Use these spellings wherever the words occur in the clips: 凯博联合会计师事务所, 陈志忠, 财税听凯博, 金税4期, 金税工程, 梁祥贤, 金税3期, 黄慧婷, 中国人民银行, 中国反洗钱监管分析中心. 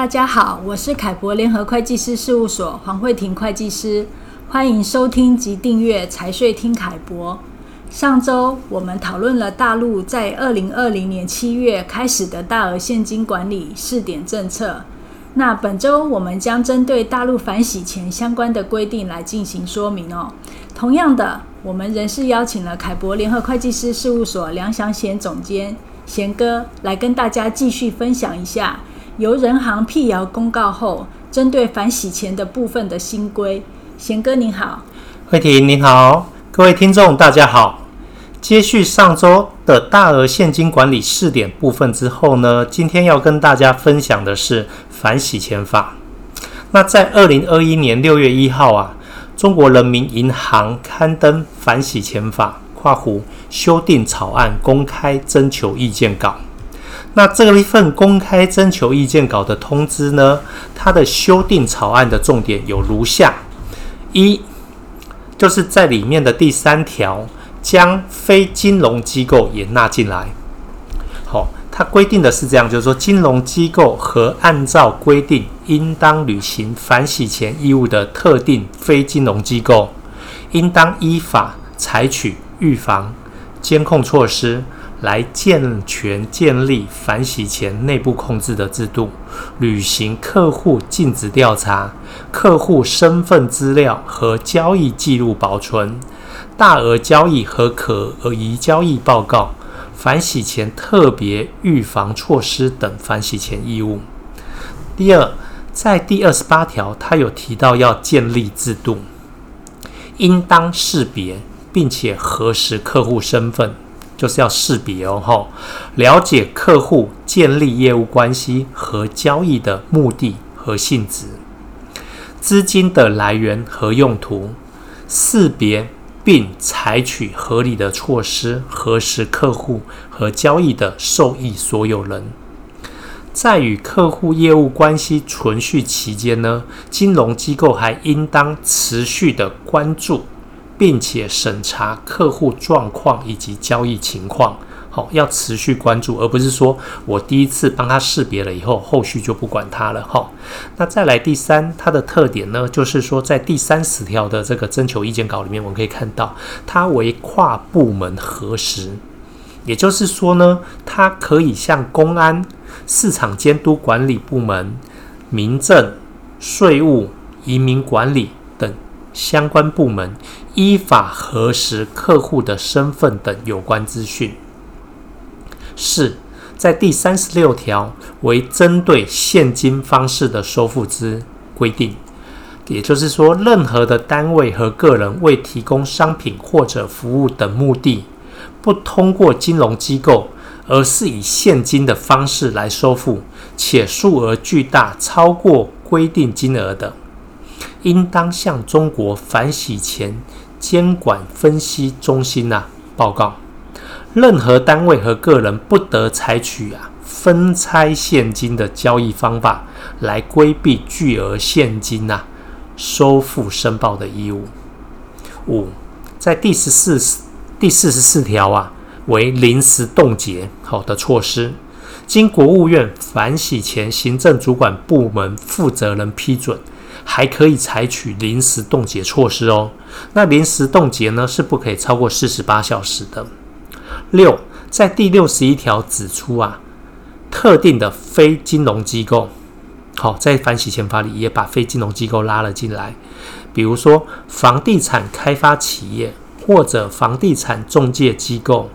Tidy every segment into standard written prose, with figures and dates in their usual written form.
大家好，我是凯博联合会计师事务所黄慧婷会计师，欢迎收听及订阅财税听凯博。上周我们讨论了大陆在2020年7月开始的大额现金管理试点政策，那本周我们将针对大陆反洗钱相关的规定来进行说明哦。同样的，我们仍是邀请了凯博联合会计师事务所梁祥贤总监贤哥来跟大家继续分享一下由人行辟谣公告后，针对反洗钱的部分的新规。贤哥您好。慧婷您好，各位听众大家好。接续上周的大额现金管理试点部分之后呢，今天要跟大家分享的是反洗钱法。那在2021年6月1号啊，中国人民银行刊登反洗钱法修订草案公开征求意见稿。那这一份公开征求意见稿的通知呢，它的修订草案的重点有如下：一，就是在里面的第3条，将非金融机构也纳进来。好，它规定的是这样，就是说金融机构和按照规定应当履行反洗钱义务的特定非金融机构，应当依法采取预防、监控措施，来健全建立反洗钱内部控制的制度，履行客户尽职调查、客户身份资料和交易记录保存、大额交易和可疑交易报告、反洗钱特别预防措施等反洗钱义务。第二，在第28条，它有提到要建立制度，应当识别并且核实客户身份，就是要识别哦，了解客户建立业务关系和交易的目的和性质、资金的来源和用途，识别并采取合理的措施，核实客户和交易的受益所有人。在与客户业务关系存续期间呢，金融机构还应当持续的关注并且审查客户状况以及交易情况，要持续关注，而不是说我第一次帮他识别了以后，后续就不管他了。那再来第三，它的特点呢，就是说在第30条的这个征求意见稿里面，我们可以看到它为跨部门核实，也就是说呢，它可以向公安、市场监督管理部门、民政、税务、移民管理等相关部门依法核实客户的身份等有关资讯。四，在第36条为针对现金方式的收付之规定，也就是说，任何的单位和个人为提供商品或者服务等目的，不通过金融机构，而是以现金的方式来收付，且数额巨大超过规定金额的，应当向中国反洗钱监管分析中心报告。任何单位和个人不得采取分拆现金的交易方法来规避巨额现金收付申报的义务。五，在第44条为临时冻结的措施，经国务院反洗钱行政主管部门负责人批准，还可以采取临时冻结措施哦。那临时冻结呢，是不可以超过48小时的。六，在第61条指出特定的非金融机构，在反洗钱法里也把非金融机构拉了进来，比如说房地产开发企业或者房地产中介机构，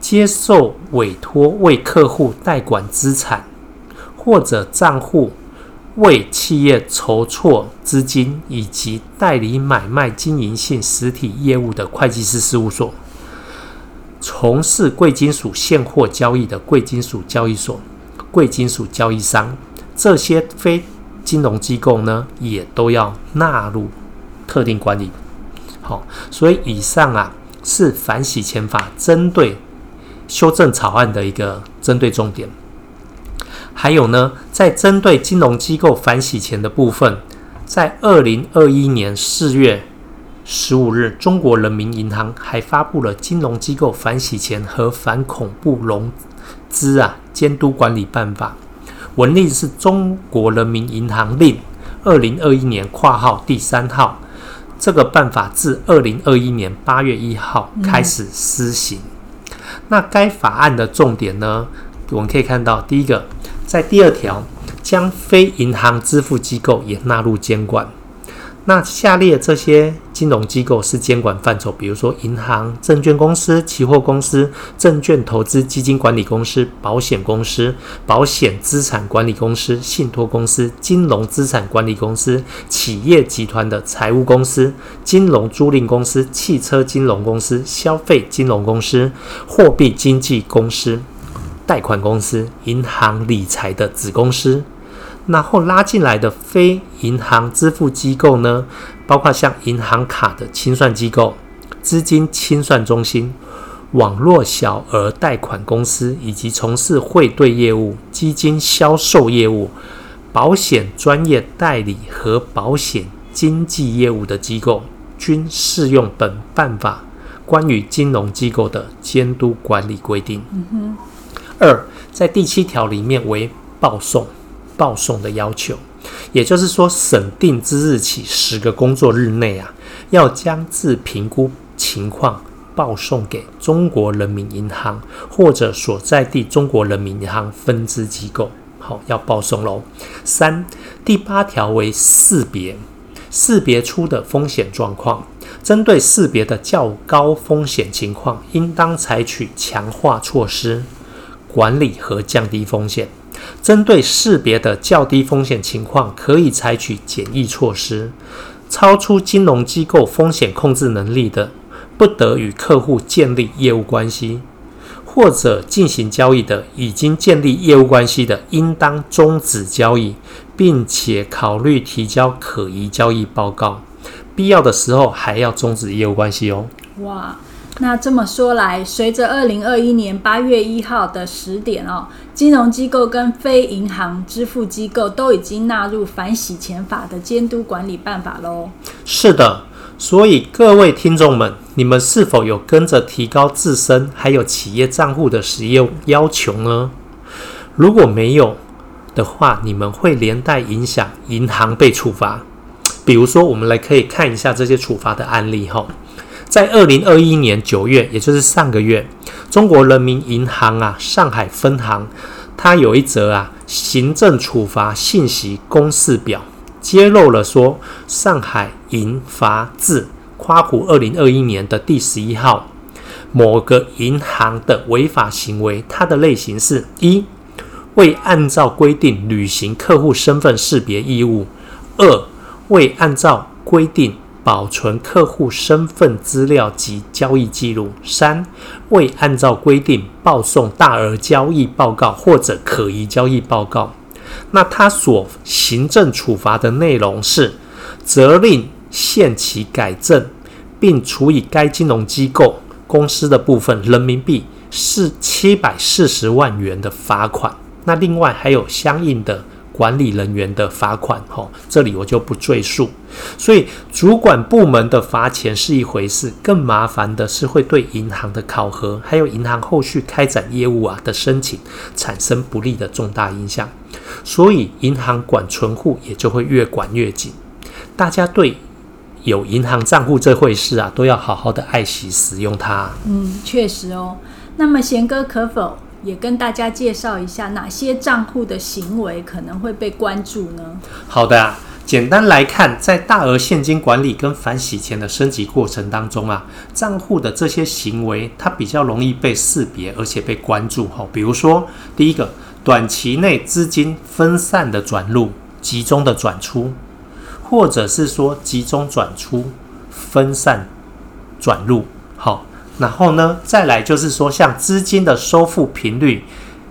接受委托为客户代管资产或者账户，为企业筹措资金以及代理买卖经营性实体业务的会计师事务所，从事贵金属现货交易的贵金属交易所、贵金属交易商，这些非金融机构呢，也都要纳入特定管理。所以以上是反洗钱法针对修正草案的一个针对重点。还有呢，在针对金融机构反洗钱的部分，在2021年4月15日，中国人民银行还发布了《金融机构反洗钱和反恐怖融资监督管理办法》，文例是中国人民银行令2021年（括号第3号），这个办法自2021年8月1号开始施行。那该法案的重点呢，我们可以看到，第一个，在第2条将非银行支付机构也纳入监管。那下列这些金融机构是监管范畴，比如说银行、证券公司、期货公司、证券投资基金管理公司、保险公司、保险资产管理公司、信托公司、金融资产管理公司、企业集团的财务公司、金融租赁公司、汽车金融公司、消费金融公司、货币经纪公司、贷款公司、银行理财的子公司。然后拉进来的非银行支付机构呢，包括像银行卡的清算机构、资金清算中心、网络小额贷款公司，以及从事汇兑业务、基金销售业务、保险专业代理和保险经纪业务的机构，均适用本办法关于金融机构的监督管理规定。二，在第7条里面为报送的要求，也就是说，审定之日起10个工作日内啊，要将自评估情况报送给中国人民银行或者所在地中国人民银行分支机构。好，要报送喽。3，第8条为识别出的风险状况，针对识别的较高风险情况，应当采取强化措施管理和降低风险。针对识别的较低风险情况，可以采取简易措施。超出金融机构风险控制能力的，不得与客户建立业务关系，或者进行交易的，已经建立业务关系的，应当终止交易，并且考虑提交可疑交易报告。必要的时候还要终止业务关系哦。哇，那这么说来，随着2021年8月1号的10点哦，金融机构跟非银行支付机构都已经纳入反洗钱法的监督管理办法咯。是的，所以各位听众们，你们是否有跟着提高自身还有企业账户的使用要求呢？如果没有的话，你们会连带影响银行被处罚。比如说，我们来可以看一下这些处罚的案例哦。在2021年9月，也就是上个月，中国人民银行上海分行，它有一则行政处罚信息公示表，揭露了说，上海银罚自（2021年的第11号）某个银行的违法行为，它的类型是：1、未按照规定履行客户身份识别义务； 2、未按照规定保存客户身份资料及交易记录； 3、未按照规定报送大额交易报告或者可疑交易报告。那他所行政处罚的内容是责令限期改正，并处以该金融机构公司的部分人民币740万元的罚款。那另外还有相应的管理人员的罚款，这里我就不赘述。所以主管部门的罚钱是一回事，更麻烦的是会对银行的考核还有银行后续开展业务的申请产生不利的重大影响，所以银行管存户也就会越管越紧。大家对有银行账户这回事都要好好的爱惜使用它确实哦。那么贤哥可否也跟大家介绍一下哪些账户的行为可能会被关注呢？好的简单来看，在大额现金管理跟反洗钱的升级过程当中账户的这些行为它比较容易被识别而且被关注比如说，第一个，短期内资金分散的转入、集中的转出，或者是说集中转出、分散转入。好，然后呢，再来就是说，像资金的收付频率、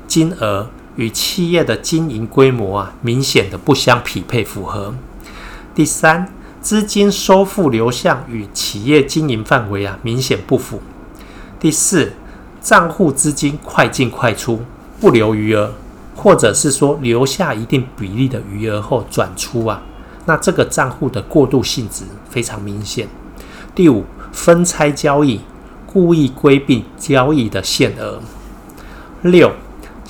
金额与企业的经营规模明显的不相匹配符合。第3，资金收付流向与企业经营范围明显不符。第4，账户资金快进快出，不留余额，或者是说留下一定比例的余额后转出那这个账户的过渡性质非常明显。第5，分拆交易，故意规避交易的限额。6，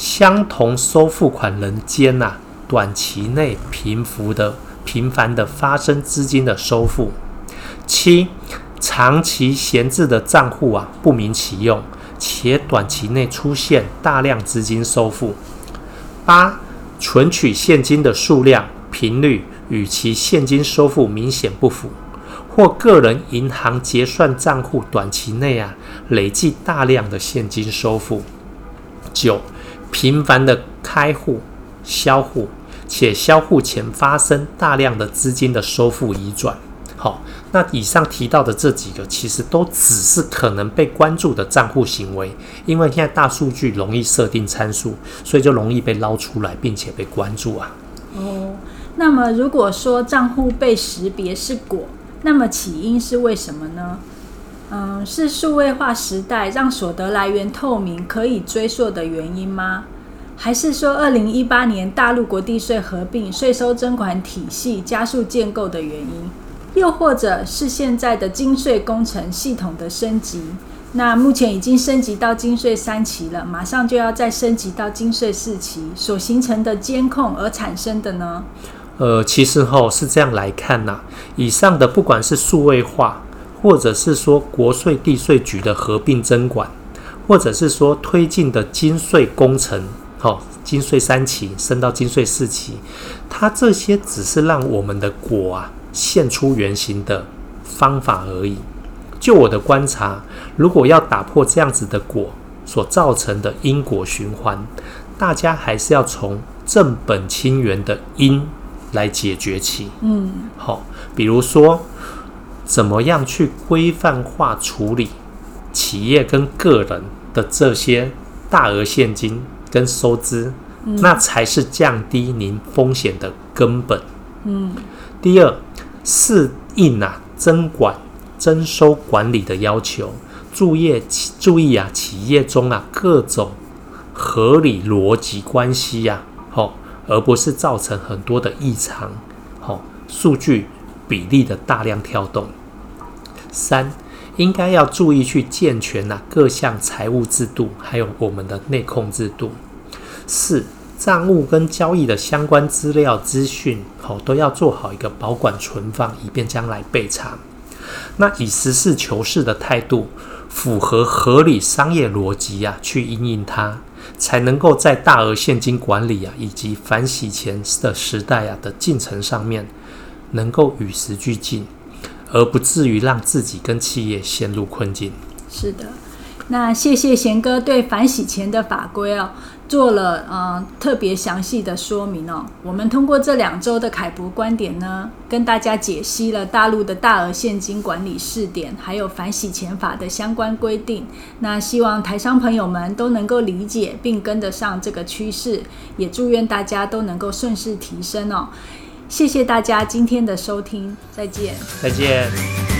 相同收付款人间短期内频繁的发生资金的收付。七、长期闲置的账户不明其用，且短期内出现大量资金收付。八、存取现金的数量、频率与其现金收付明显不符，或个人银行结算账户短期内累计大量的现金收付。九、频繁的开户、销户，且销户前发生大量的资金的收付移转。好，那以上提到的这几个其实都只是可能被关注的账户行为，因为现在大数据容易设定参数，所以就容易被捞出来并且被关注。那么如果说账户被识别是果，那么起因是为什么呢？是数位化时代让所得来源透明可以追溯的原因吗？还是说2018年大陆国地税合并税收征管体系加速建构的原因？又或者是现在的金税工程系统的升级，那目前已经升级到金税3期了，马上就要再升级到金税4期所形成的监控而产生的呢？其实是这样来看以上的不管是数位化，或者是说国税地税局的合并征管，或者是说推进的金税工程金税3期升到金税4期，它这些只是让我们的果现出原形的方法而已。就我的观察，如果要打破这样子的果所造成的因果循环，大家还是要从正本清源的因来解决其比如说怎么样去规范化处理企业跟个人的这些大额现金跟收支那才是降低您风险的根本第二，适应征管征收管理的要求，注意企业中各种合理逻辑关系而不是造成很多的异常数据比例的大量跳动。三，应该要注意去健全各项财务制度，还有我们的内控制度。四，账务跟交易的相关资料资讯都要做好一个保管存放，以便将来备查。那以实事求是的态度，符合合理商业逻辑去因应它，才能够在大额现金管理以及反洗钱的时代的进程上面能够与时俱进，而不至于让自己跟企业陷入困境。是的，那谢谢贤哥对反洗钱的法规做了特别详细的说明我们通过这2周的凯博观点呢，跟大家解析了大陆的大额现金管理试点，还有反洗钱法的相关规定。那希望台商朋友们都能够理解并跟得上这个趋势，也祝愿大家都能够顺势提升谢谢大家今天的收听，再见。再见。